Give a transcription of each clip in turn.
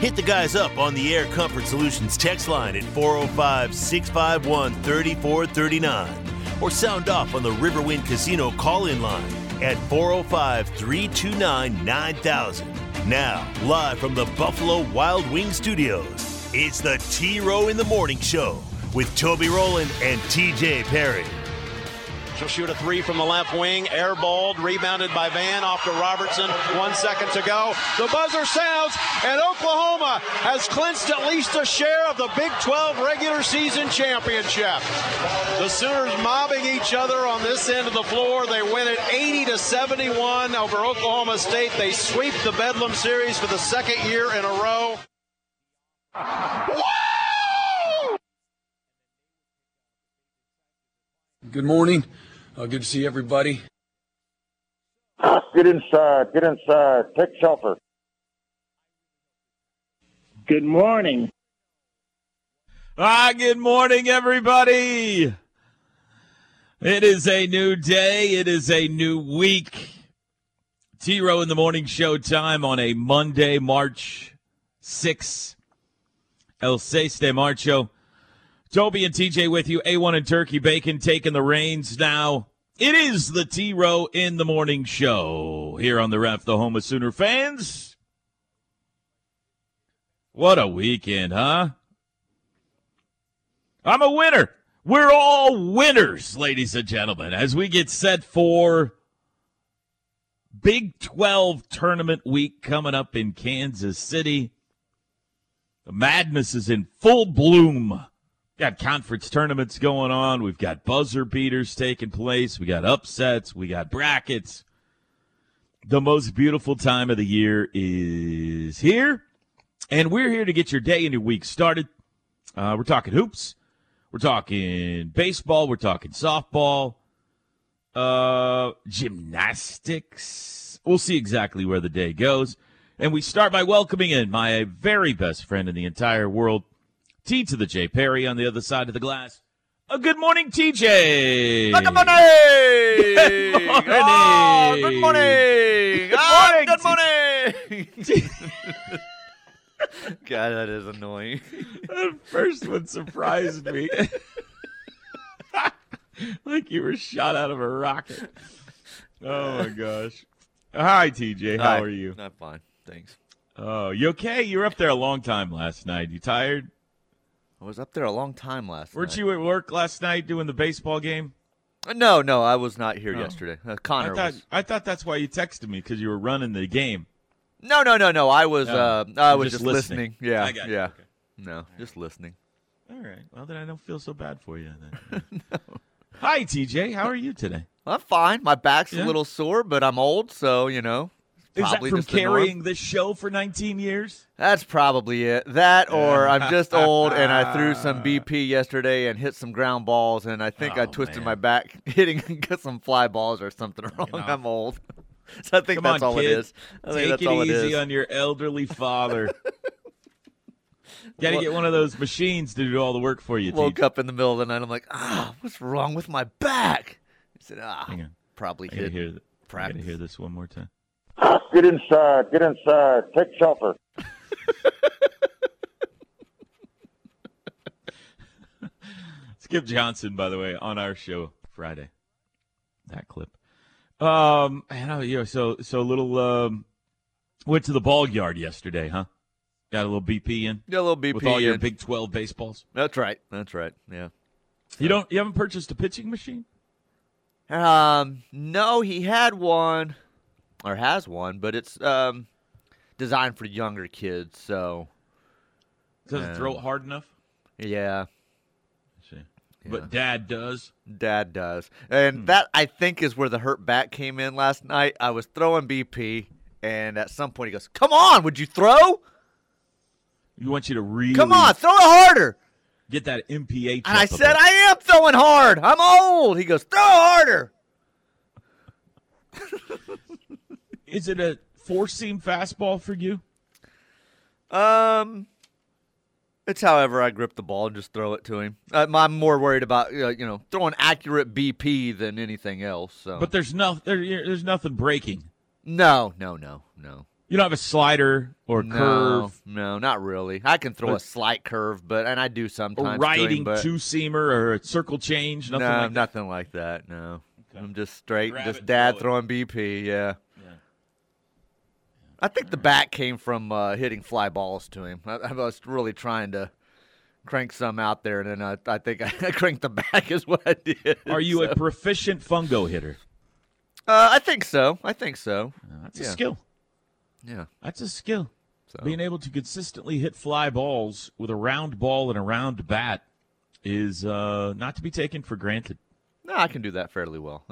Hit the guys up on the Air Comfort Solutions text line at 405-651-3439 or sound off on the Riverwind Casino call-in line at 405-329-9000. Now, live from the Buffalo Wild Wings studios, it's the T-Row in the Morning Show with Toby Rowland and TJ Perry. She'll shoot a three from the left wing, airballed, rebounded by Van, off to Robertson, 1 second to go. The buzzer sounds, and Oklahoma has clinched at least a share of the Big 12 regular season championship. The Sooners mobbing each other on this end of the floor. They win it 80-71 over Oklahoma State. They sweep the Bedlam series for the second year in a row. Woo! Good morning. Good to see everybody. Get inside. Take shelter. Good morning. Good morning, everybody. It is a new day. It is a new week. T-Row in the Morning Show time on a Monday, March 6th. El 6 de Marcho. Toby and TJ with you. A1 and Turkey Bacon taking the reins now. It is the T-Row in the Morning Show here on the Ref, the home of Sooner fans. What a weekend, huh? I'm a winner. We're all winners, ladies and gentlemen, as we get set for Big 12 tournament week coming up in Kansas City. The madness is in full bloom. Got conference tournaments going on. We've got buzzer beaters taking place. We got upsets. We got brackets. The most beautiful time of the year is here. And we're here to get your day and your week started. We're talking hoops. We're talking baseball. We're talking softball. Gymnastics. We'll see exactly where the day goes. And we start by welcoming in my very best friend in the entire world, T to the J. Perry on the other side of the glass. Good morning, TJ. Good morning. Good morning. Oh, good morning. Oh, good morning. God, that is annoying. That first one surprised me. Like you were shot out of a rocket. Oh, my gosh. Hi, TJ. How are you? I'm fine. Thanks. Oh, you okay? You were up there a long time last night. You tired? I was up there a long time last night. Weren't you at work last night doing the baseball game? No, I was not here yesterday. Connor was. I thought that's why you texted me, because you were running the game. No. I was just listening. Yeah, I got you. Yeah. Okay. No, right. Just listening. All right. Well, then I don't feel so bad for you. No. Hi, TJ. How are you today? I'm fine. My back's a little sore, but I'm old, so, you know. Is that from carrying this show for 19 years? That's probably it. That or I'm just old and I threw some BP yesterday and hit some ground balls, and I think I twisted my back hitting some fly balls or something wrong. You know. I'm old. So I think that's all it is. Take it easy on your elderly father. Got to get one of those machines to do all the work for you. Woke up in the middle of the night. I'm like, what's wrong with my back? I said, probably hit practice. I got to hear this one more time. Get inside. Take shelter. Skip Johnson, by the way, on our show Friday. That clip. Went to the ball yard yesterday, huh? Got a little BP in. Yeah, a little BP with all your Big 12 baseballs. That's right. Yeah. You haven't purchased a pitching machine? No, he had one. Or has one, but it's designed for younger kids, so. Does it throw it hard enough? Yeah. See. Yeah. But Dad does? Dad does. And that, I think, is where the hurt back came in last night. I was throwing BP, and at some point he goes, come on, would you throw? You want you to really. Come on, throw it harder. get that MPH. And I said, I am throwing hard. I'm old. He goes, throw harder. Is it a four-seam fastball for you? It's however I grip the ball and just throw it to him. I'm more worried about throwing accurate BP than anything else. So. But there's nothing breaking. No. You don't have a slider or curve. No, not really. I can throw a slight curve, but I do sometimes. A riding two-seamer or a circle change. Nothing like that. No, okay. I'm just straight. Just dad throwing BP. Yeah. I think the bat came from hitting fly balls to him. I was really trying to crank some out there, and then I think I cranked the back is what I did. Are you a proficient fungo hitter? I think so. That's a skill. Yeah, that's a skill. So. Being able to consistently hit fly balls with a round ball and a round bat is not to be taken for granted. No, I can do that fairly well.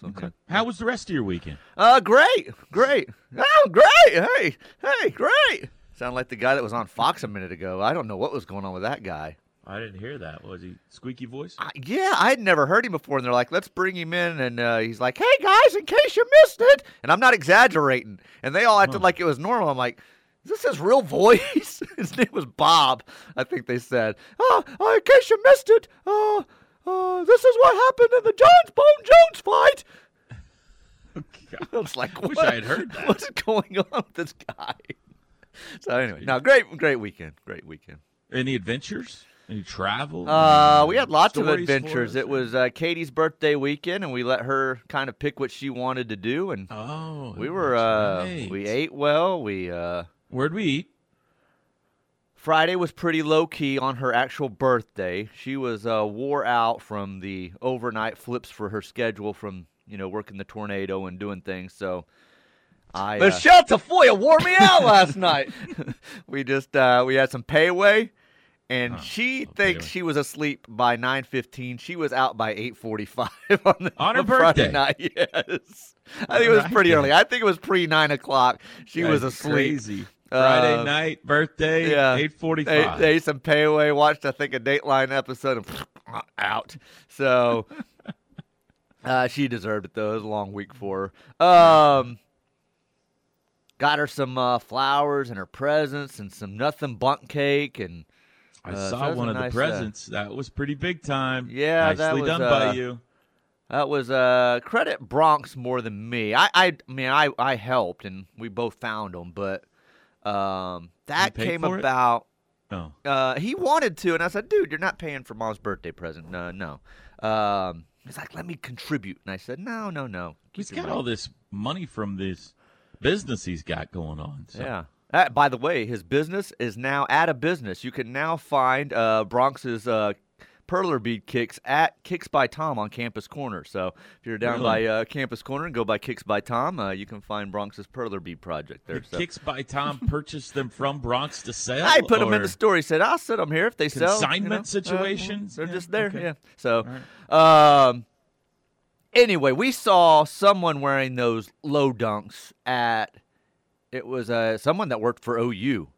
So. Okay. How was the rest of your weekend? Great. Oh, great. Hey, great. Sound like the guy that was on Fox a minute ago. I don't know what was going on with that guy. I didn't hear that. Was he squeaky voice? I had never heard him before, and they're like, let's bring him in, and he's like, hey, guys, in case you missed it, and I'm not exaggerating, and they all acted like it was normal. I'm like, is this his real voice? His name was Bob, I think they said. Oh, in case you missed it, this is what happened in the Jones-Bone-Jones fight. I was like, what? I wish I had heard that. What's going on with this guy? So anyway, no, great weekend. Any adventures? Any travel? We had lots of adventures. It was Katie's birthday weekend, and we let her kind of pick what she wanted to do. And we ate well. Where'd we eat? Friday was pretty low key on her actual birthday. She was wore out from the overnight flips for her schedule from working the tornado and doing things. So. Michelle Tafoya wore me out last night. We just we had some payway. And she thinks she was asleep by 9:15. She was out by 8:45 on her birthday Friday night. Yes, I think it was pretty early. I think it was pre 9 o'clock. She was asleep. Crazy. Friday night birthday. 8:45. They ate some payaway. Watched I think a Dateline episode and out. So she deserved it though. It was a long week for her. Got her some flowers and her presents and some nothing bunk cake and. I saw one of the presents. That was pretty big time. Yeah, nicely done by you. That was credit Bronx more than me. I mean, I helped, and we both found them, but that came about. No, he wanted to, and I said, "Dude, you're not paying for Mom's birthday present." No. He's like, "Let me contribute," and I said, "No." He's got all this money from this business he's got going on. So. Yeah. By the way, his business is now at a business. You can now find Bronx's perler bead kicks at Kicks by Tom on Campus Corner. So if you're down by Campus Corner and go by Kicks by Tom, you can find Bronx's perler bead project there. Did Kicks by Tom purchase them from Bronx to sell? I put them in the store. He said, I'll set them here if they sell. Consignment situations? They're just there, okay. So anyway, we saw someone wearing those low dunks at... It was someone that worked for OU,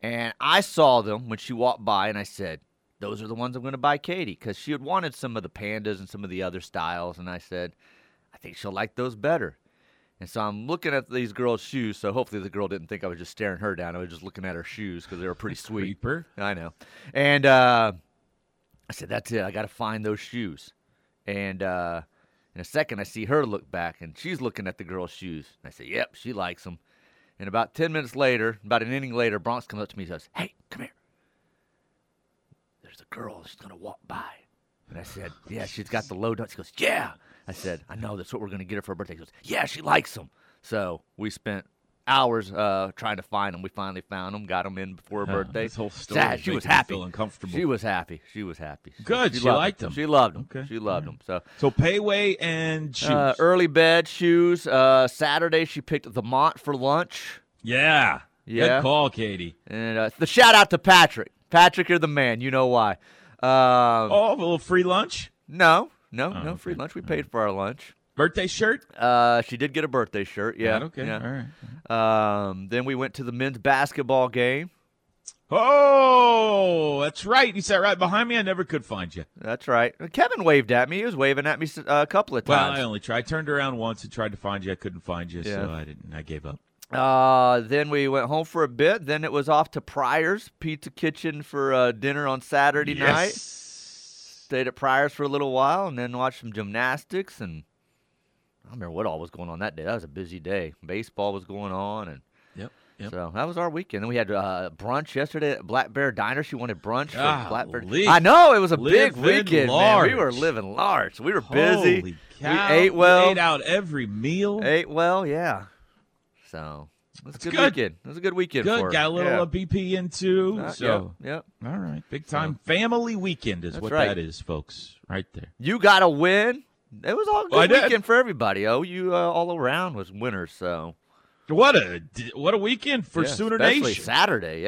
and I saw them when she walked by, and I said, those are the ones I'm going to buy Katie, because she had wanted some of the pandas and some of the other styles, and I said, I think she'll like those better. And so I'm looking at these girls' shoes, so hopefully the girl didn't think I was just staring her down. I was just looking at her shoes, because they were pretty sweet. I know. And I said, that's it. I got to find those shoes. And in a second, I see her look back, and she's looking at the girls' shoes. And I said, yep, she likes them. And about 10 minutes later, about an inning later, Bronx comes up to me and says, hey, come here. There's a girl. She's going to walk by. And I said, yeah, she's got the low dots. She goes, yeah. I said, I know. That's what we're going to get her for her birthday. She goes, yeah, she likes them. So we spent hours trying to find them. We finally found them, got them in before her birthday. This whole story she was happy. Feel uncomfortable. She was happy. Good. She liked them. She loved them. Okay. She loved them. So payway and shoes. Early bed, shoes. Saturday, she picked the Mont for lunch. Yeah. Good call, Katie. And the shout-out to Patrick. Patrick, you're the man. You know why. A little free lunch? No, free lunch. We paid for our lunch. Birthday shirt? She did get a birthday shirt, yeah. Okay, all right. Then we went to the men's basketball game. Oh, that's right. You sat right behind me. I never could find you. That's right. Kevin waved at me. He was waving at me a couple of times. Well, I only tried. I turned around once and tried to find you. I couldn't find you, so I didn't. I gave up. Then we went home for a bit. Then it was off to Pryor's Pizza Kitchen for dinner on Saturday night. Stayed at Pryor's for a little while and then watched some gymnastics. And I don't remember what all was going on that day. That was a busy day. Baseball was going on and. Yep. So that was our weekend. Then we had brunch yesterday at Black Bear Diner. She wanted brunch for Black Bear. I know. It was a big weekend, man. We were living large. We were busy. Holy cow. We ate well. We ate out every meal. Ate well, yeah. So it was a good weekend. It was a good weekend for her. Got a little BP in too. So, All right. Big time family weekend is what that is, folks. Right there. You got to win. It was all a good weekend for everybody. You all around was winners, so. What a weekend for Sooner Nation. Especially Saturday,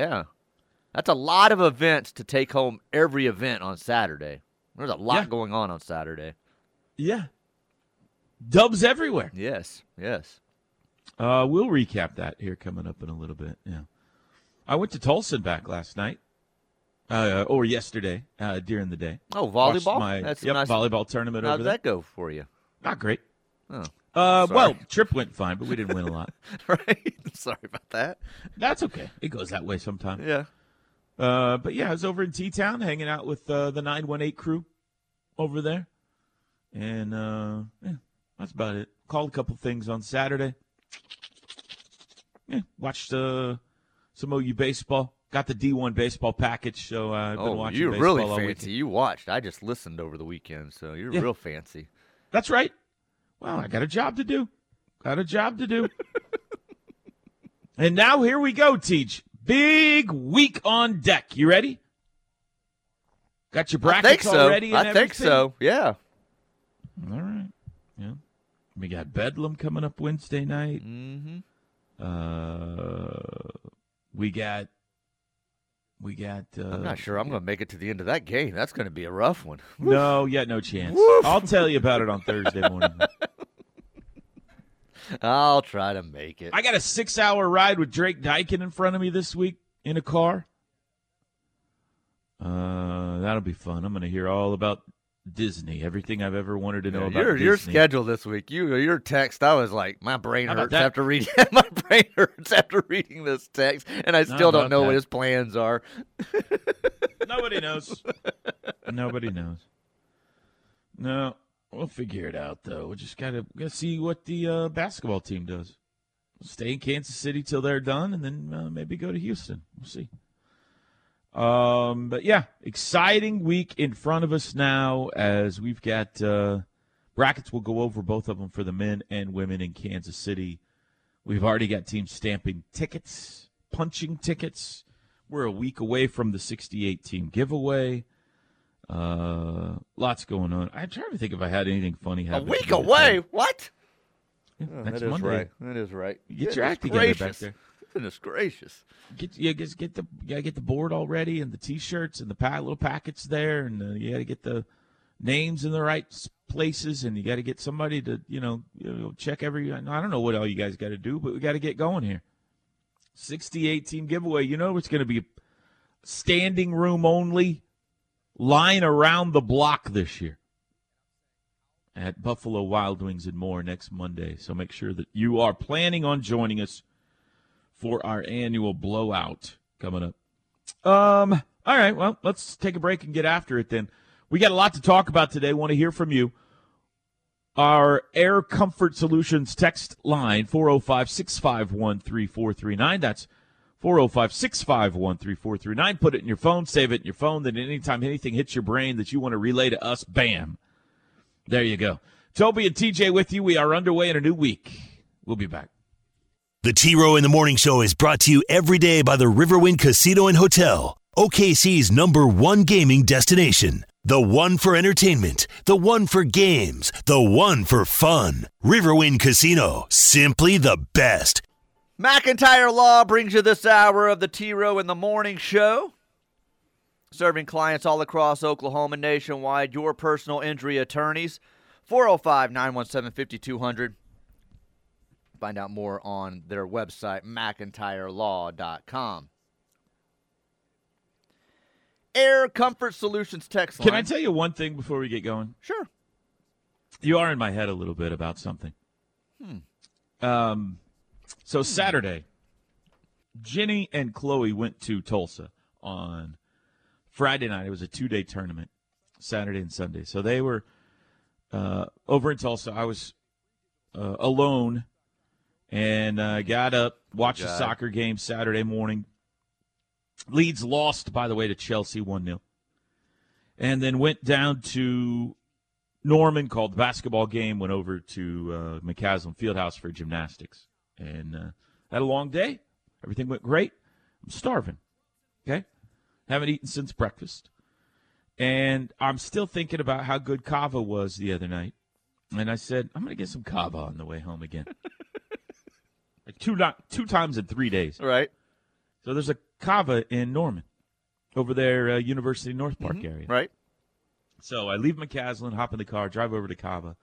That's a lot of events to take home every event on Saturday. There's a lot going on Saturday. Yeah. Dubs everywhere. Yes. We'll recap that here coming up in a little bit. Yeah. I went to Tulsa back last night or yesterday during the day. Oh, volleyball? That's a nice volleyball tournament over there. How'd that go for you? Not great. Oh. Well, trip went fine, but we didn't win a lot. Right? Sorry about that. That's okay. It goes that way sometimes. Yeah. But, I was over in T-Town hanging out with the 918 crew over there. And, that's about it. Called a couple things on Saturday. Yeah, watched some OU baseball. Got the D1 baseball package, so I've been watching you're baseball really all fancy. Weekend. You watched. I just listened over the weekend, so you're real fancy. That's right. Well, I got a job to do. And now here we go, Teach. Big week on deck. You ready? Got your brackets already and everything? I think so, yeah. All right. Yeah. We got Bedlam coming up Wednesday night. Mm-hmm. I'm not sure I'm going to make it to the end of that game. That's going to be a rough one. No, no chance. Woof. I'll tell you about it on Thursday morning. I'll try to make it. I got a 6-hour ride with Drake Dykin in front of me this week in a car. That'll be fun. I'm going to hear all about Disney, everything I've ever wanted to know about Disney. Your schedule this week, your text, I was like, my brain hurts after reading this text, and I still don't know what his plans are. Nobody knows. No, we'll figure it out, though. We just gotta see what the basketball team does. We'll stay in Kansas City till they're done, and then maybe go to Houston. We'll see. But exciting week in front of us now as we've got brackets. We'll go over both of them for the men and women in Kansas City. We've already got teams stamping tickets, punching tickets. We're a week away from the 68-team giveaway. Lots going on. I'm trying to think if I had anything funny happen. A week away? What? Yeah, that's Monday. That is right. Get your act together back there. Goodness gracious! Get the board all ready and the T-shirts and the little packets there, and you got to get the names in the right places, and you got to get somebody to check I don't know what all you guys got to do, but we got to get going here. 68 team giveaway. You know it's going to be standing room only, line around the block this year at Buffalo Wild Wings and more next Monday. So make sure that you are planning on joining us for our annual blowout coming up. All right, well, let's take a break and get after it then. We got a lot to talk about today. Want to hear from you. Our Air Comfort Solutions text line, 405-651-3439. That's 405-651-3439. Put it in your phone, save it in your phone. Then anytime anything hits your brain that you want to relay to us, bam. There you go. Toby and TJ with you. We are underway in a new week. We'll be back. The T-Row in the Morning Show is brought to you every day by the Riverwind Casino and Hotel, OKC's #1 gaming destination. The one for entertainment, the one for games, the one for fun. Riverwind Casino, simply the best. McIntyre Law brings you this hour of the T-Row in the Morning Show. Serving clients all across Oklahoma nationwide, your personal injury attorneys, 405-917-5200. Find out more on their website, McIntyreLaw.com. Air Comfort Solutions text line. Can I tell you one thing before we get going? Sure. You are in my head a little bit about something. So Saturday, Jenny and Chloe went to Tulsa on Friday night. It was a two-day tournament, Saturday and Sunday. So they were over in Tulsa. I was alone and got up, watched a soccer game Saturday morning. Leeds lost, by the way, to Chelsea 1-0. And then went down to Norman, called the basketball game, went over to McCaslin Fieldhouse for gymnastics. And had a long day. Everything went great. I'm starving. Okay? Haven't eaten since breakfast. And I'm still thinking about how good Cava was the other night. And I said, I'm going to get some Cava on the way home again. Like two times in 3 days. All right. So there's a Cava in Norman, over there, University North Park area. Right. So I leave McCaslin, hop in the car, drive over to Cava,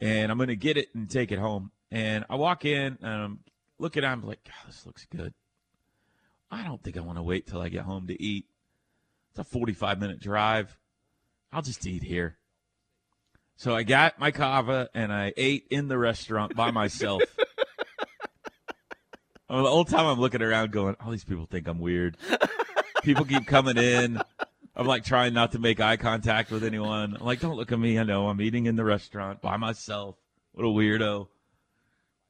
and I'm going to get it and take it home. And I walk in, and I'm looking at it, I'm like, God, this looks good. I don't think I want to wait till I get home to eat. It's a 45-minute drive. I'll just eat here. So I got my Cava, and I ate in the restaurant by myself. The whole time I'm looking around going, all these people think I'm weird. People keep coming in. I'm like trying not to make eye contact with anyone. I'm like, don't look at me. I know I'm eating in the restaurant by myself. What a weirdo.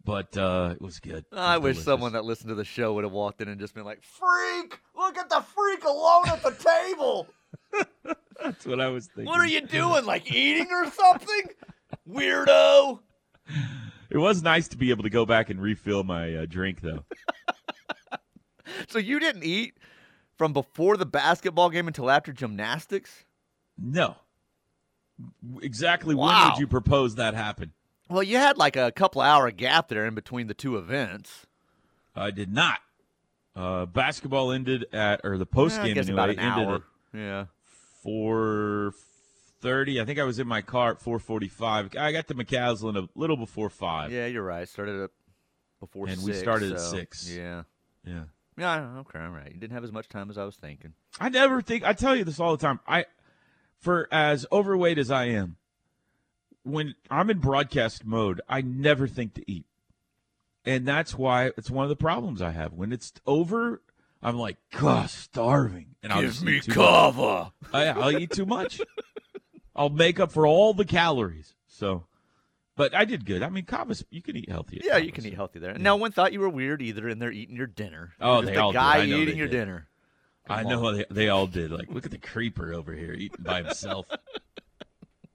But it was good. I wish someone that listened to the show would have walked in and just been like, freak, look at the freak alone at the table. That's what I was thinking. What are you doing? Like eating or something? Weirdo. It was nice to be able to go back and refill my drink, though. So you didn't eat from before the basketball game until after gymnastics? No. Exactly. Wow. When would you propose that happen? Well, you had like a couple-hour gap there in between the two events. I did not. Basketball ended at, or the post-game anyway, about an ended hour. At 4:30. I think I was in my car at 4:45. I got to McCaslin a little before 5. Yeah, you're right. Started up before 6. And we started at 6. Yeah. Yeah. Yeah, okay, all right. You didn't have as much time as I was thinking. I tell you this all the time. For as overweight as I am, when I'm in broadcast mode, I never think to eat. And that's why it's one of the problems I have. When it's over, I'm like, gosh, starving. And give me Cava. I'll eat too much. I'll make up for all the calories. So, but I did good. I mean, Cava's, you can eat healthy. Yeah, you can eat healthy there. Yeah. No one thought you were weird either, and they're eating your dinner. Oh, they all did. The guy eating your dinner. I know they all did. Like, look at the creeper over here eating by himself.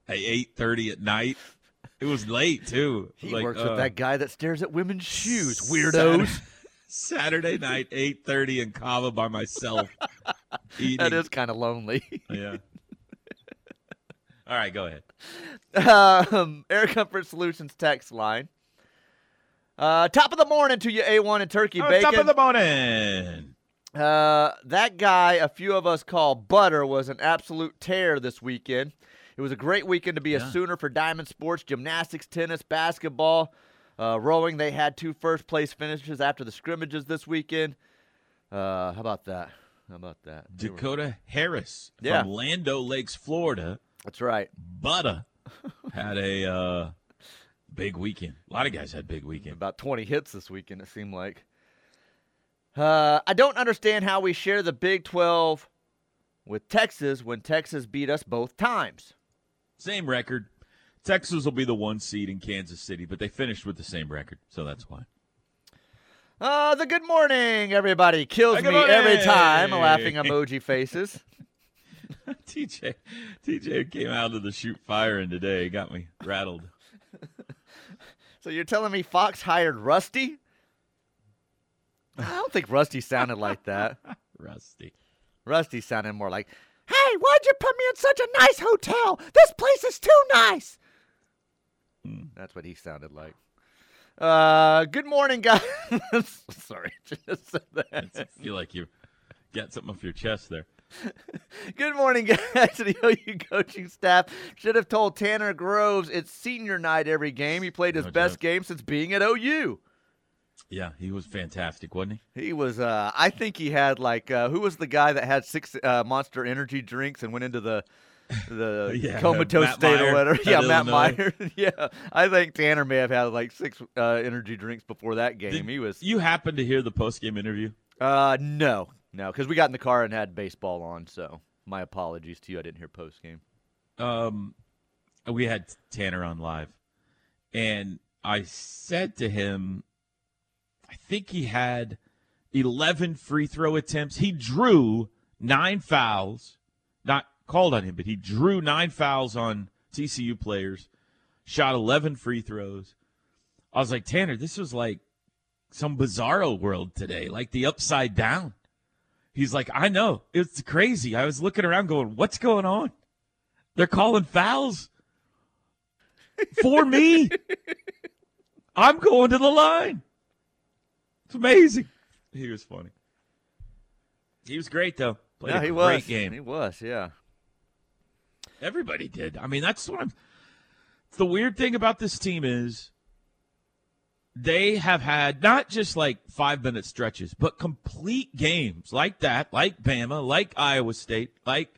At 8:30 at night. It was late, too. He like, works with that guy that stares at women's shoes. Weirdos. Saturday night, 8:30 in Cava by myself. Eating. That is kind of lonely. Yeah. All right, go ahead. Air Comfort Solutions text line. Top of the morning to you, A1 and Turkey Bacon. Top of the morning. That guy a few of us call Butter was an absolute tear this weekend. It was a great weekend to be a Sooner for Diamond Sports, gymnastics, tennis, basketball, rowing. They had 2 first-place finishes after the scrimmages this weekend. How about that? Dakota Harris from Lando Lakes, Florida. That's right. Butter had a big weekend. A lot of guys had big weekend. About 20 hits this weekend, it seemed like. I don't understand how we share the Big 12 with Texas when Texas beat us both times. Same record. Texas will be the 1 seed in Kansas City, but they finished with the same record, so that's why. The good morning, everybody, kills me every time. Laughing emoji faces. TJ came out of the shoot firing today. Got me rattled. So you're telling me Fox hired Rusty? I don't think Rusty sounded like that. Rusty sounded more like, hey, why'd you put me in such a nice hotel? This place is too nice. That's what he sounded like. Good morning, guys. Sorry, just said that. I feel like you got something off your chest there. Good morning, guys. The OU coaching staff should have told Tanner Groves it's senior night every game. He played his best game since being at OU. Yeah, he was fantastic, wasn't he? He was. I think he had like who was the guy that had six Monster Energy drinks and went into the comatose state or whatever? Yeah, Matt Meyer. Yeah, I think Tanner may have had like six energy drinks before that game. He was. You happened to hear the post-game interview? No, because we got in the car and had baseball on. So my apologies to you. I didn't hear post-game. We had Tanner on live, and I said to him, I think he had 11 free throw attempts. He drew 9 fouls, not called on him, but he drew 9 fouls on TCU players, shot 11 free throws. I was like, Tanner, this was like some bizarro world today, like the upside down. He's like, I know. It's crazy. I was looking around going, what's going on? They're calling fouls for me. I'm going to the line. It's amazing. He was funny. He was great, though. Played a great game. He was, yeah. Everybody did. I mean, that's what I'm – the weird thing about this team is they have had not just like 5-minute stretches, but complete games like that, like Bama, like Iowa State, like,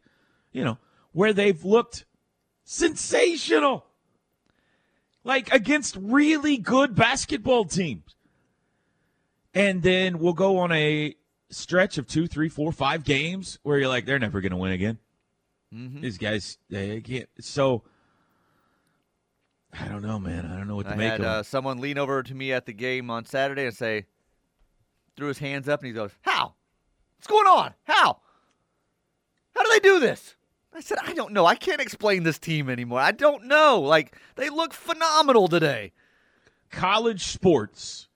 you know, where they've looked sensational, like against really good basketball teams. And then we'll go on a stretch of 2, 3, 4, 5 games where you're like, they're never going to win again. Mm-hmm. These guys, they can't. So, I don't know, man. I don't know what to make of it. I had someone lean over to me at the game on Saturday and say, threw his hands up, and he goes, how? What's going on? How? How do they do this? I said, I don't know. I can't explain this team anymore. I don't know. Like, they look phenomenal today. College sports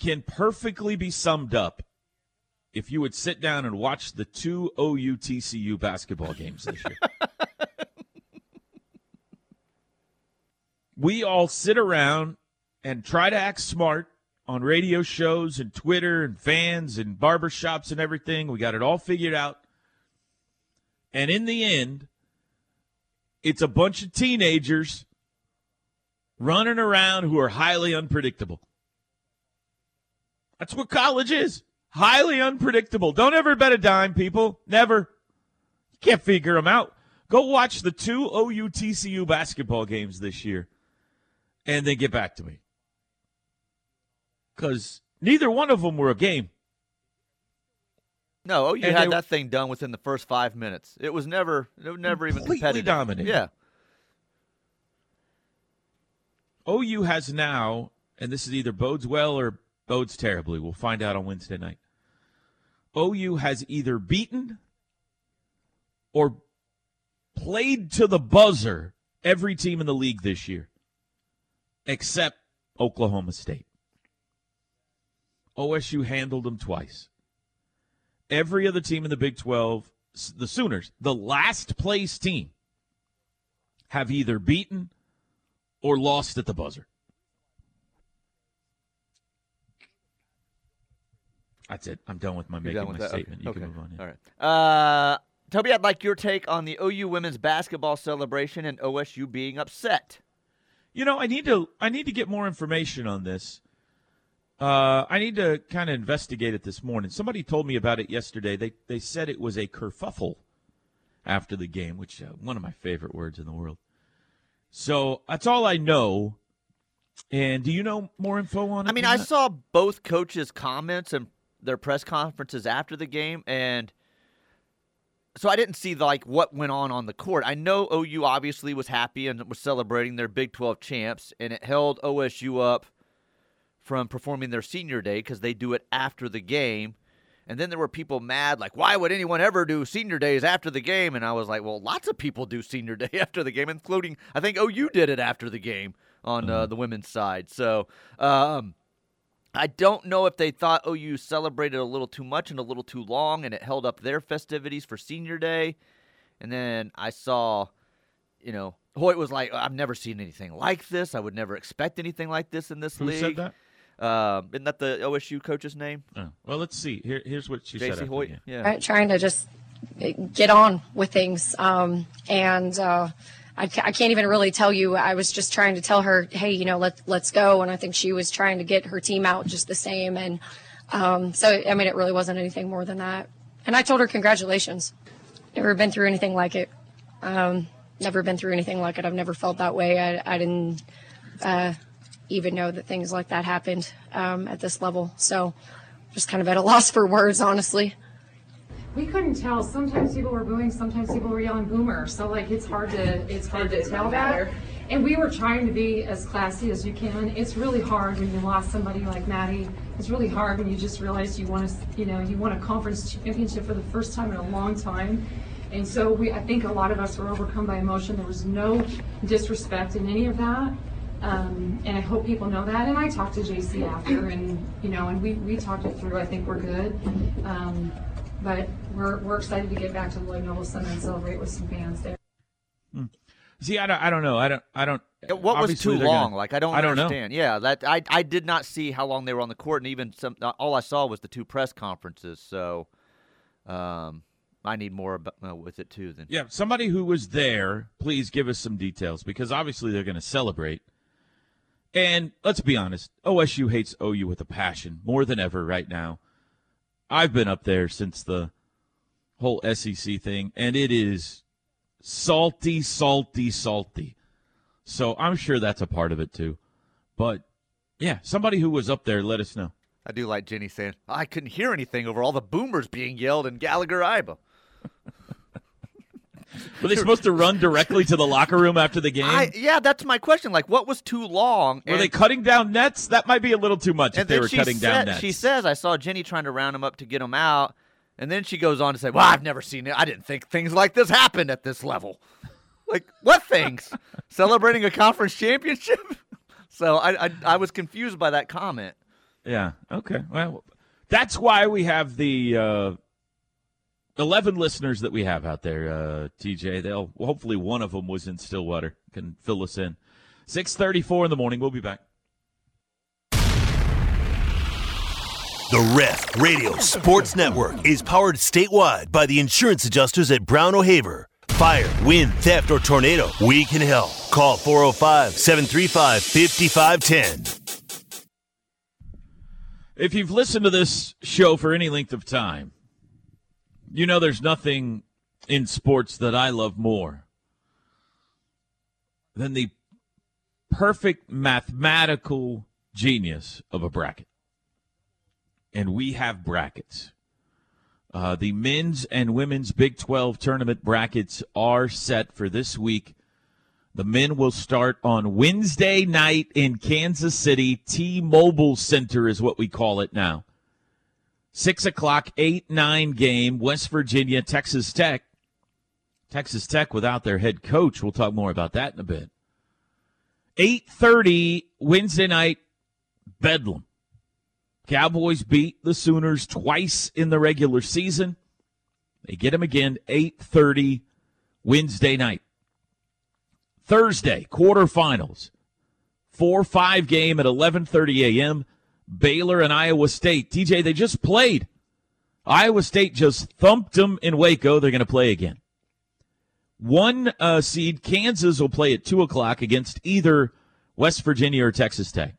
can perfectly be summed up if you would sit down and watch the 2 OU TCU basketball games this year. We all sit around and try to act smart on radio shows and Twitter and fans and barbershops and everything. We got it all figured out. And in the end, it's a bunch of teenagers running around who are highly unpredictable. That's what college is. Highly unpredictable. Don't ever bet a dime, people. Never. You can't figure them out. Go watch the 2 OU TCU basketball games this year and then get back to me. Because neither one of them were a game. No, OU had that thing done within the first 5 minutes. It was never even competitive. Completely dominated. Yeah. OU has now, and this is either bodes well or bodes terribly. We'll find out on Wednesday night. OU has either beaten or played to the buzzer every team in the league this year, except Oklahoma State. OSU handled them twice. Every other team in the Big 12, the Sooners, the last place team, have either beaten or lost at the buzzer. That's it. I'm done with my statement. Okay. You can move on. Yeah. All right. Toby, I'd like your take on the OU women's basketball celebration and OSU being upset. You know, I need to get more information on this. I need to kind of investigate it this morning. Somebody told me about it yesterday. They said it was a kerfuffle after the game, which one of my favorite words in the world. So that's all I know. And do you know more info on it? I mean, I saw both coaches' comments and their press conferences after the game, and so I didn't see like what went on the court. I know OU obviously was happy and was celebrating their Big 12 champs, and it held OSU up from performing their senior day because they do it after the game. And then there were people mad, like, why would anyone ever do senior days after the game? And I was like, well, lots of people do senior day after the game, including I think OU did it after the game on the women's side. So I don't know if they thought OU celebrated a little too much and a little too long, and it held up their festivities for senior day. And then I saw, you know, Hoyt was like, I've never seen anything like this. I would never expect anything like this in this league. Who said that? Isn't that the OSU coach's name? Oh. Well, let's see. Here's what she said. JC Hoyt. Yeah. Right, trying to just get on with things. I can't even really tell you. I was just trying to tell her, hey, you know, let's go. And I think she was trying to get her team out just the same. And so, I mean, it really wasn't anything more than that. And I told her, congratulations. Never been through anything like it. Never been through anything like it. I've never felt that way. I didn't even know that things like that happened at this level. So just kind of at a loss for words, honestly. We couldn't tell. Sometimes people were booing, sometimes people were yelling "boomer." So like it's hard to tell that. And we were trying to be as classy as you can. It's really hard when you lost somebody like Maddie. It's really hard when you just realize you want to, you know, you won a conference championship for the first time in a long time. And so I think a lot of us were overcome by emotion. There was no disrespect in any of that. And I hope people know that. And I talked to JC after, and you know, and we talked it through. I think we're good. But we're excited to get back to Lloyd Noble Center and celebrate with some fans there. See, I don't know. I don't. What was too long? Like I don't understand. Know. Yeah, that I did not see how long they were on the court, and even some. All I saw was the two press conferences. So, I need more about, with it too. Then yeah, somebody who was there, please give us some details, because obviously they're going to celebrate. And let's be honest, OSU hates OU with a passion more than ever right now. I've been up there since the whole SEC thing, and it is salty, salty, salty. So I'm sure that's a part of it too. But, yeah, somebody who was up there, let us know. I do like Jenny saying, I couldn't hear anything over all the boomers being yelled in Gallagher Iba. Were they supposed to run directly to the locker room after the game? Yeah, that's my question. Like, what was too long? Were they cutting down nets? That might be a little too much if they were cutting down nets. She says, I saw Jenny trying to round them up to get them out. And then she goes on to say, well, I've never seen it. I didn't think things like this happened at this level. Like, what things? Celebrating a conference championship? So I was confused by that comment. Yeah, okay. Well, that's why we have the 11 listeners that we have out there, TJ. They'll hopefully one of them was in Stillwater, can fill us in. 6:34 in the morning. We'll be back. The Ref Radio Sports Network is powered statewide by the insurance adjusters at Brown O'Haver. Fire, wind, theft, or tornado, we can help. Call 405-735-5510. If you've listened to this show for any length of time, you know there's nothing in sports that I love more than the perfect mathematical genius of a bracket. And we have brackets. The men's and women's Big 12 tournament brackets are set for this week. The men will start on Wednesday night in Kansas City. T-Mobile Center is what we call it now. 6 o'clock, 8-9 game, West Virginia, Texas Tech. Texas Tech without their head coach. We'll talk more about that in a bit. 8:30 Wednesday night, Bedlam. Cowboys beat the Sooners twice in the regular season. They get them again, 8:30 Wednesday night. Thursday, quarterfinals, 4-5 game at 11:30 a.m., Baylor and Iowa State. TJ, they just played. Iowa State just thumped them in Waco. They're going to play again. One seed, Kansas, will play at 2 o'clock against either West Virginia or Texas Tech.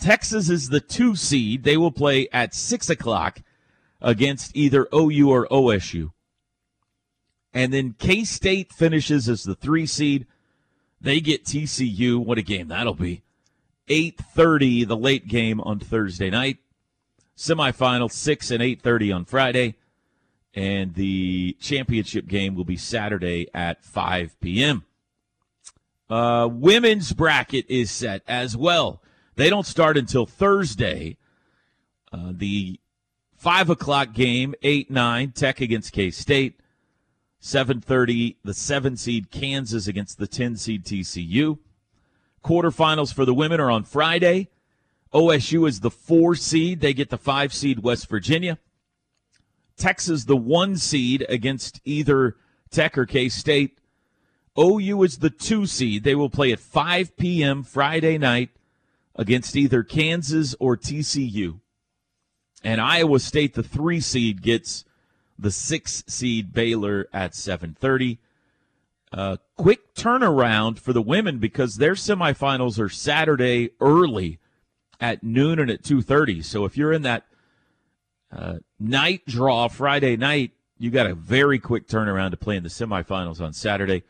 Texas is the 2 seed. They will play at 6 o'clock against either OU or OSU. And then K-State finishes as the 3 seed. They get TCU. What a game that'll be. 8:30, the late game on Thursday night. Semifinal, 6 and 8:30 on Friday. And the championship game will be Saturday at 5 p.m. Women's bracket is set as well. They don't start until Thursday. The 5 o'clock game, 8-9, Tech against K-State. 7:30, the 7-seed Kansas against the 10-seed TCU. Quarterfinals for the women are on Friday. OSU is the 4-seed. They get the 5-seed West Virginia. Texas, the 1-seed against either Tech or K-State. OU is the 2-seed. They will play at 5 p.m. Friday night against either Kansas or TCU. And Iowa State, the 3-seed, gets the 6 seed Baylor at 7:30. Quick turnaround for the women because their semifinals are Saturday early at noon and at 2:30. So if you're in that night draw Friday night, you got a very quick turnaround to play in the semifinals on Saturday.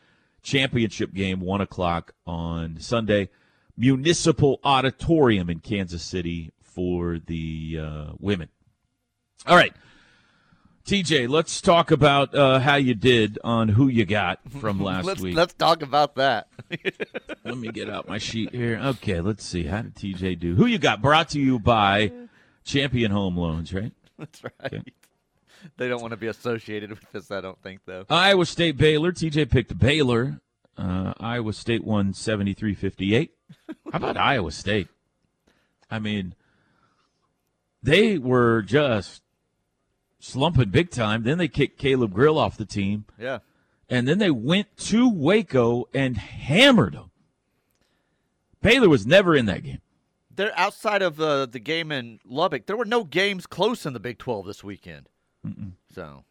Championship game, 1 o'clock on Sunday. Municipal Auditorium in Kansas City for the women. All right, TJ, let's talk about how you did on who you got from last week. Let's talk about that. Let me get out my sheet here. Okay, let's see. How did TJ do? Who you got brought to you by Champion Home Loans, right? That's right. Okay. They don't want to be associated with this, I don't think, though. Iowa State Baylor. TJ picked Baylor. Iowa State won 73-58. How about Iowa State? I mean, they were just slumping big time. Then they kicked Caleb Grill off the team. Yeah. And then they went to Waco and hammered them. Baylor was never in that game. They're outside of the game in Lubbock. There were no games close in the Big 12 this weekend. Mm-mm. So,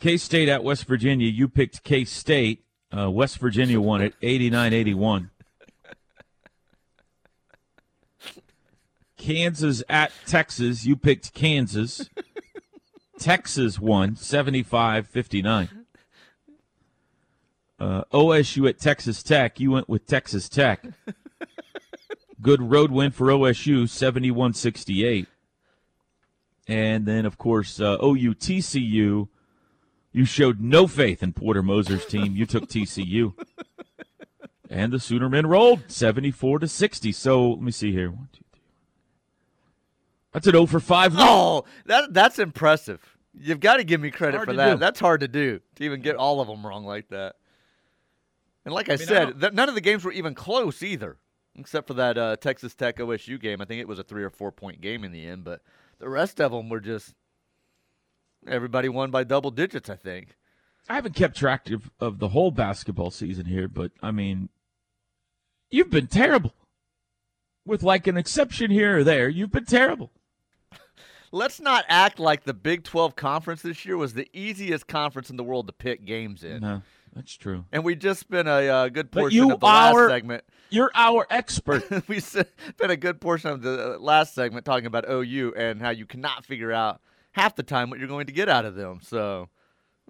K-State at West Virginia. You picked K-State. West Virginia won it 89-81. Kansas at Texas. You picked Kansas. Texas won 75-59. OSU at Texas Tech. You went with Texas Tech. Good road win for OSU, 71-68. And then, of course, OU, TCU. You showed no faith in Porter Moser's team. You took TCU. And the Sooner men rolled 74-60. So let me see here. 1, 2, 3. That's an 0 for 5. Oh, that's impressive. You've got to give me credit for that. That's hard to do, to even get all of them wrong like that. And like I said, none of the games were even close either, except for that Texas Tech OSU game. I think it was a 3 or 4 point game in the end, but the rest of them were just everybody won by double digits, I think. I haven't kept track of the whole basketball season here, but, I mean, you've been terrible. With, like, an exception here or there, you've been terrible. Let's not act like the Big 12 Conference this year was the easiest conference in the world to pick games in. No, that's true. And we just spent a good portion of the last segment. You're our expert. We spent a good portion of the last segment talking about OU and how you cannot figure out half the time what you're going to get out of them. So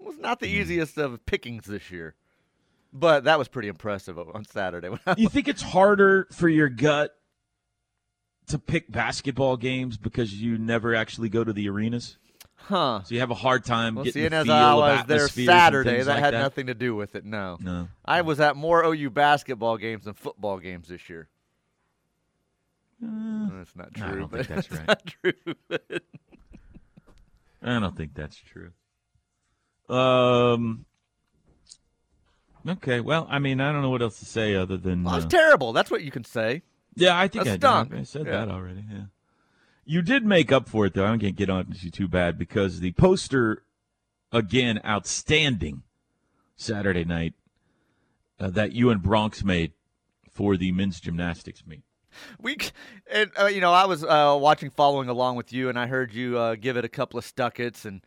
it was not the easiest of pickings this year. But that was pretty impressive on Saturday. You think it's harder for your gut to pick basketball games because you never actually go to the arenas? Huh. So you have a hard time getting the feel of atmospheres. Seeing as I was there Saturday, that had nothing to do with it, no. I was at more OU basketball games than football games this year. That's not true. No, I don't think that's right. Not true. I don't think that's true. Okay, well, I mean, I don't know what else to say other than... Well, it's terrible. That's what you can say. Yeah, I think I said that already, yeah. You did make up for it, though. I don't get on you too bad because the poster, again, outstanding Saturday night that you and Bronx made for the men's gymnastics meet. I was following along with you, and I heard you give it a couple of stuckets, and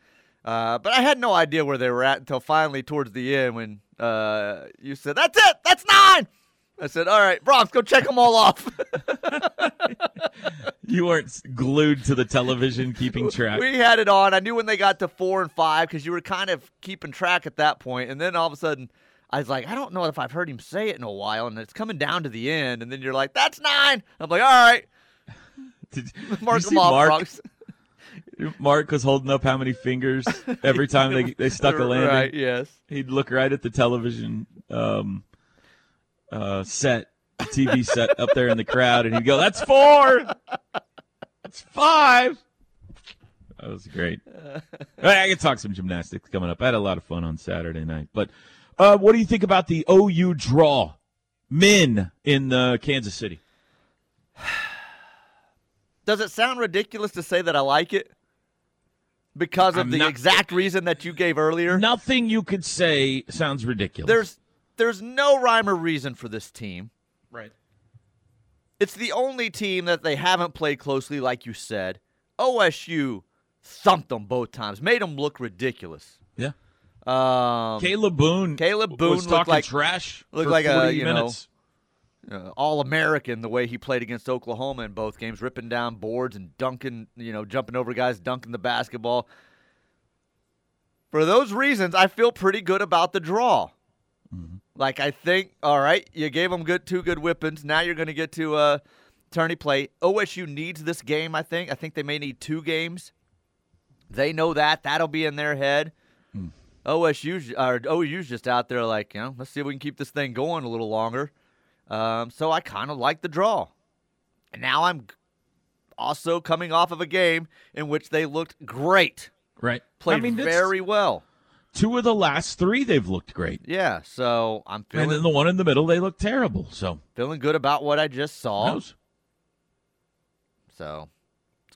but I had no idea where they were at until finally towards the end when you said, "That's it, that's 9." I said, "All right, Bronx, go check them all off." You weren't glued to the television keeping track. We had it on. I knew when they got to 4 and 5 because you were kind of keeping track at that point. And then all of a sudden, I was like, I don't know if I've heard him say it in a while. And it's coming down to the end. And then you're like, that's 9. I'm like, all right. Mark them off, Bronx. Mark was holding up how many fingers every time they stuck a landing. Right, yes. He'd look right at the television TV set up there in the crowd, and he'd go, that's 4. That's 5. That was great. All right, I can talk some gymnastics coming up. I had a lot of fun on Saturday night. But what do you think about the OU draw? Men in Kansas City. Does it sound ridiculous to say that I like it? Because of the exact reason that you gave earlier? Nothing you could say sounds ridiculous. There's no rhyme or reason for this team. Right. It's the only team that they haven't played closely, like you said. OSU thumped them both times, made them look ridiculous. Yeah. Caleb Boone was talking trash. Looked like a All-American the way he played against Oklahoma in both games, ripping down boards and dunking, jumping over guys, dunking the basketball. For those reasons, I feel pretty good about the draw. Mm-hmm. Like, I think, all right, you gave them two good whippings. Now you're going to get to tourney play. OSU needs this game, I think. I think they may need two games. They know that. That'll be in their head. Mm. OU's just out there like, let's see if we can keep this thing going a little longer. So I kind of like the draw. And now I'm also coming off of a game in which they looked great. Right. Played very well. Two of the last three, they've looked great. Yeah, so I'm feeling... And then the one in the middle, they look terrible, so... Feeling good about what I just saw. So,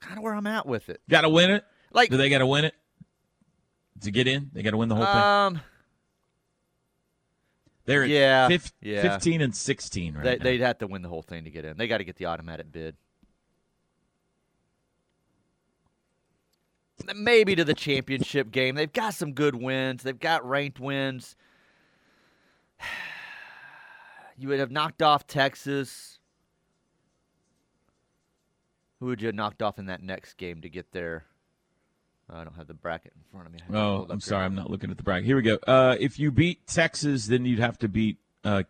kind of where I'm at with it. Got to win it? Do they got to win it? To get in? They got to win the whole thing? They're at 15 and 16 right now. They'd have to win the whole thing to get in. They got to get the automatic bid. Maybe to the championship game. They've got some good wins. They've got ranked wins. You would have knocked off Texas. Who would you have knocked off in that next game to get there? I don't have the bracket in front of me. I'm sorry. I'm not looking at the bracket. Here we go. If you beat Texas, then you'd have to beat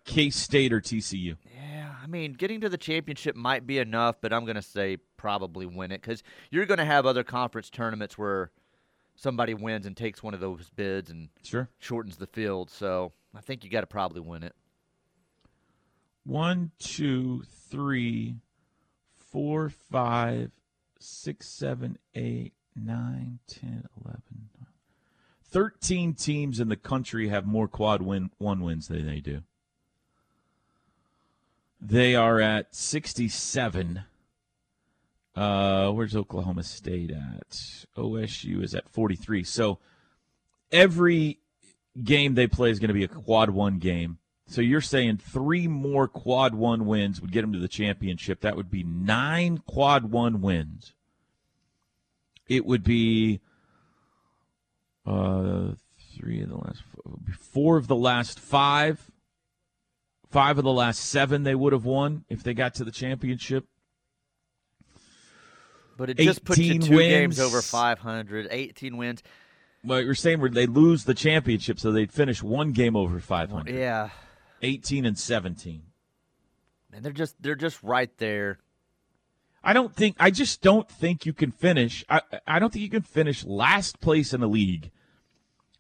K-State or TCU. Yeah, I mean, getting to the championship might be enough, but I'm going to say probably win it because you're going to have other conference tournaments where somebody wins and takes one of those bids and shortens the field. So I think you got to probably win it. 1, 2, 3, 4, 5, 6, 7, 8, 9, 10, 11. 13 teams in the country have more quad one wins than they do. They are at 67. Where's Oklahoma State at? OSU is at 43. So every game they play is going to be a quad one game. So you're saying 3 more quad one wins would get them to the championship. That would be 9 quad one wins. It would be 4 of the last 5. 5 of the last 7 they would have won if they got to the championship. But it just puts you 2 games over 500, 18 wins. Well, you're saying they lose the championship, so they'd finish 1 game over 500. Yeah. 18 and 17. And they're just right there. I just don't think you can finish. I don't think you can finish last place in the league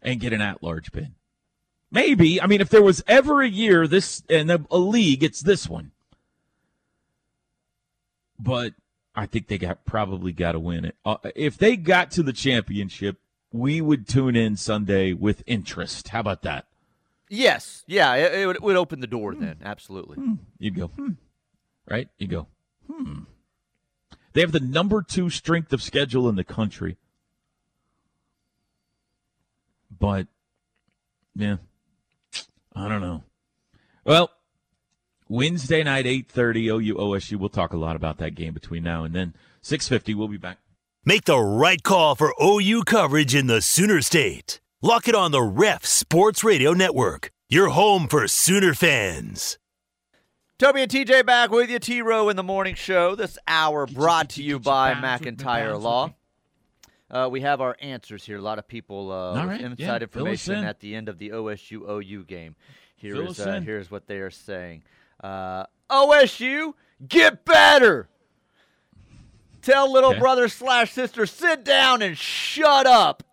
and get an at-large bid. Maybe. I mean, if there was ever a year in a league, it's this one. But I think they probably got to win it. If they got to the championship, we would tune in Sunday with interest. How about that? Yes. Yeah, it would open the door then. Absolutely. You'd go, right? You go, They have the number 2 strength of schedule in the country. But, yeah, I don't know. Well, Wednesday night, 8:30, OU-OSU. We'll talk a lot about that game between now and then. 6:50, we'll be back. Make the right call for OU coverage in the Sooner State. Lock it on the Ref Sports Radio Network, your home for Sooner fans. Toby and TJ back with you. T-Row in the morning show. This hour brought to you by McIntyre Law. We have our answers here. A lot of people inside information at the end of the OSU-OU game. Here's what they are saying. OSU, get better. Tell little brother /sister, sit down and shut up.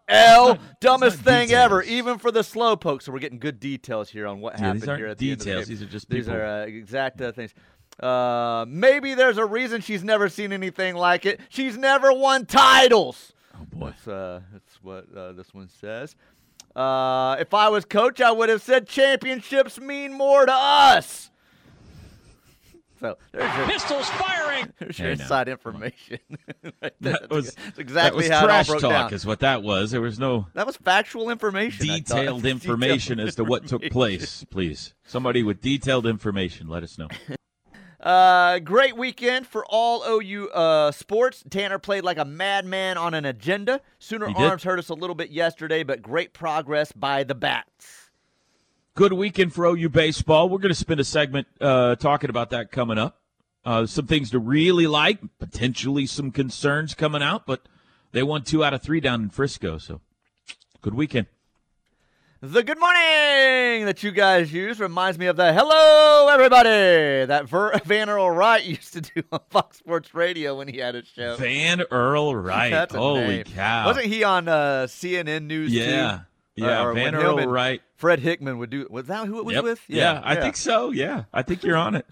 Dumbest thing ever, even for the slowpoke. So we're getting good details here on what happened here at the end of the game. These are just people. These are exact things. Maybe there's a reason she's never seen anything like it. She's never won titles. Oh, boy. That's what this one says. If I was coach, I would have said championships mean more to us. So there's your pistols firing. There's your inside information. That's exactly how it all broke down. That was trash talk is what that was. There was no... That was factual information. Detailed information as to what took place, please. Somebody with detailed information, let us know. Great weekend for all OU sports. Tanner played like a madman on an agenda. Sooner Arms hurt us a little bit yesterday, but great progress by the Bats. Good weekend for OU baseball. We're going to spend a segment talking about that coming up. Some things to really like, potentially some concerns coming out, but they won 2 out of 3 down in Frisco, so good weekend. The good morning that you guys use reminds me of the hello, everybody, that Van Earl Wright used to do on Fox Sports Radio when he had his show. Van Earl Wright. That's a Holy cow. Wasn't he on CNN News, too? Yeah, or Van Earl Wright. Fred Hickman would do – was that who it was with? Yeah, I think so, I think you're on it.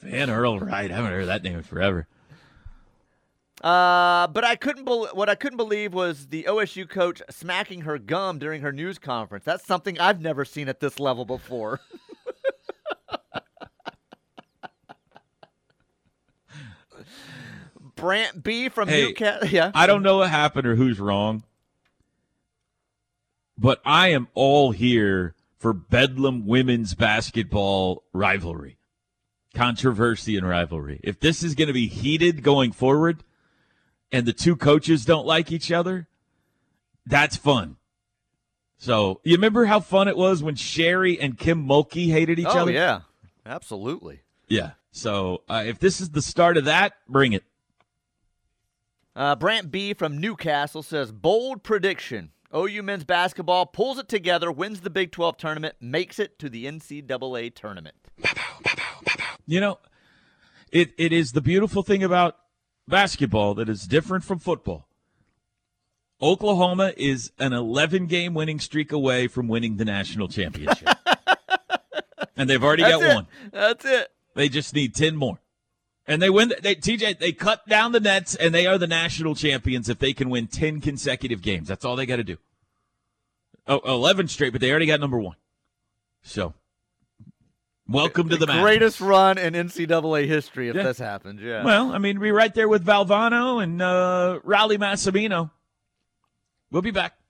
Van Earl Wright. I haven't heard that name in forever. But I couldn't what I couldn't believe was the OSU coach smacking her gum during her news conference. That's something I've never seen at this level before. Brant B from Newcastle. Yeah. I don't know what happened or who's wrong, but I am all here for Bedlam women's basketball rivalry, controversy and rivalry. If this is going to be heated going forward, and the two coaches don't like each other, that's fun. So you remember how fun it was when Sherry and Kim Mulkey hated each other? Oh, yeah. Absolutely. Yeah. So if this is the start of that, bring it. Brant B. from Newcastle says, bold prediction. OU men's basketball pulls it together, wins the Big 12 tournament, makes it to the NCAA tournament. You know, it is the beautiful thing about basketball that is different from football. Oklahoma is an 11-game winning streak away from winning the national championship. And they've already got one. That's it. They just need 10 more. And they win. They cut down the nets, and they are the national champions if they can win 10 consecutive games. That's all they got to do. Oh, 11 straight, but they already got number one. So, welcome to the match. Greatest run in NCAA history if this happens, Well, I mean, we're right there with Valvano and Raleigh Massimino. We'll be back.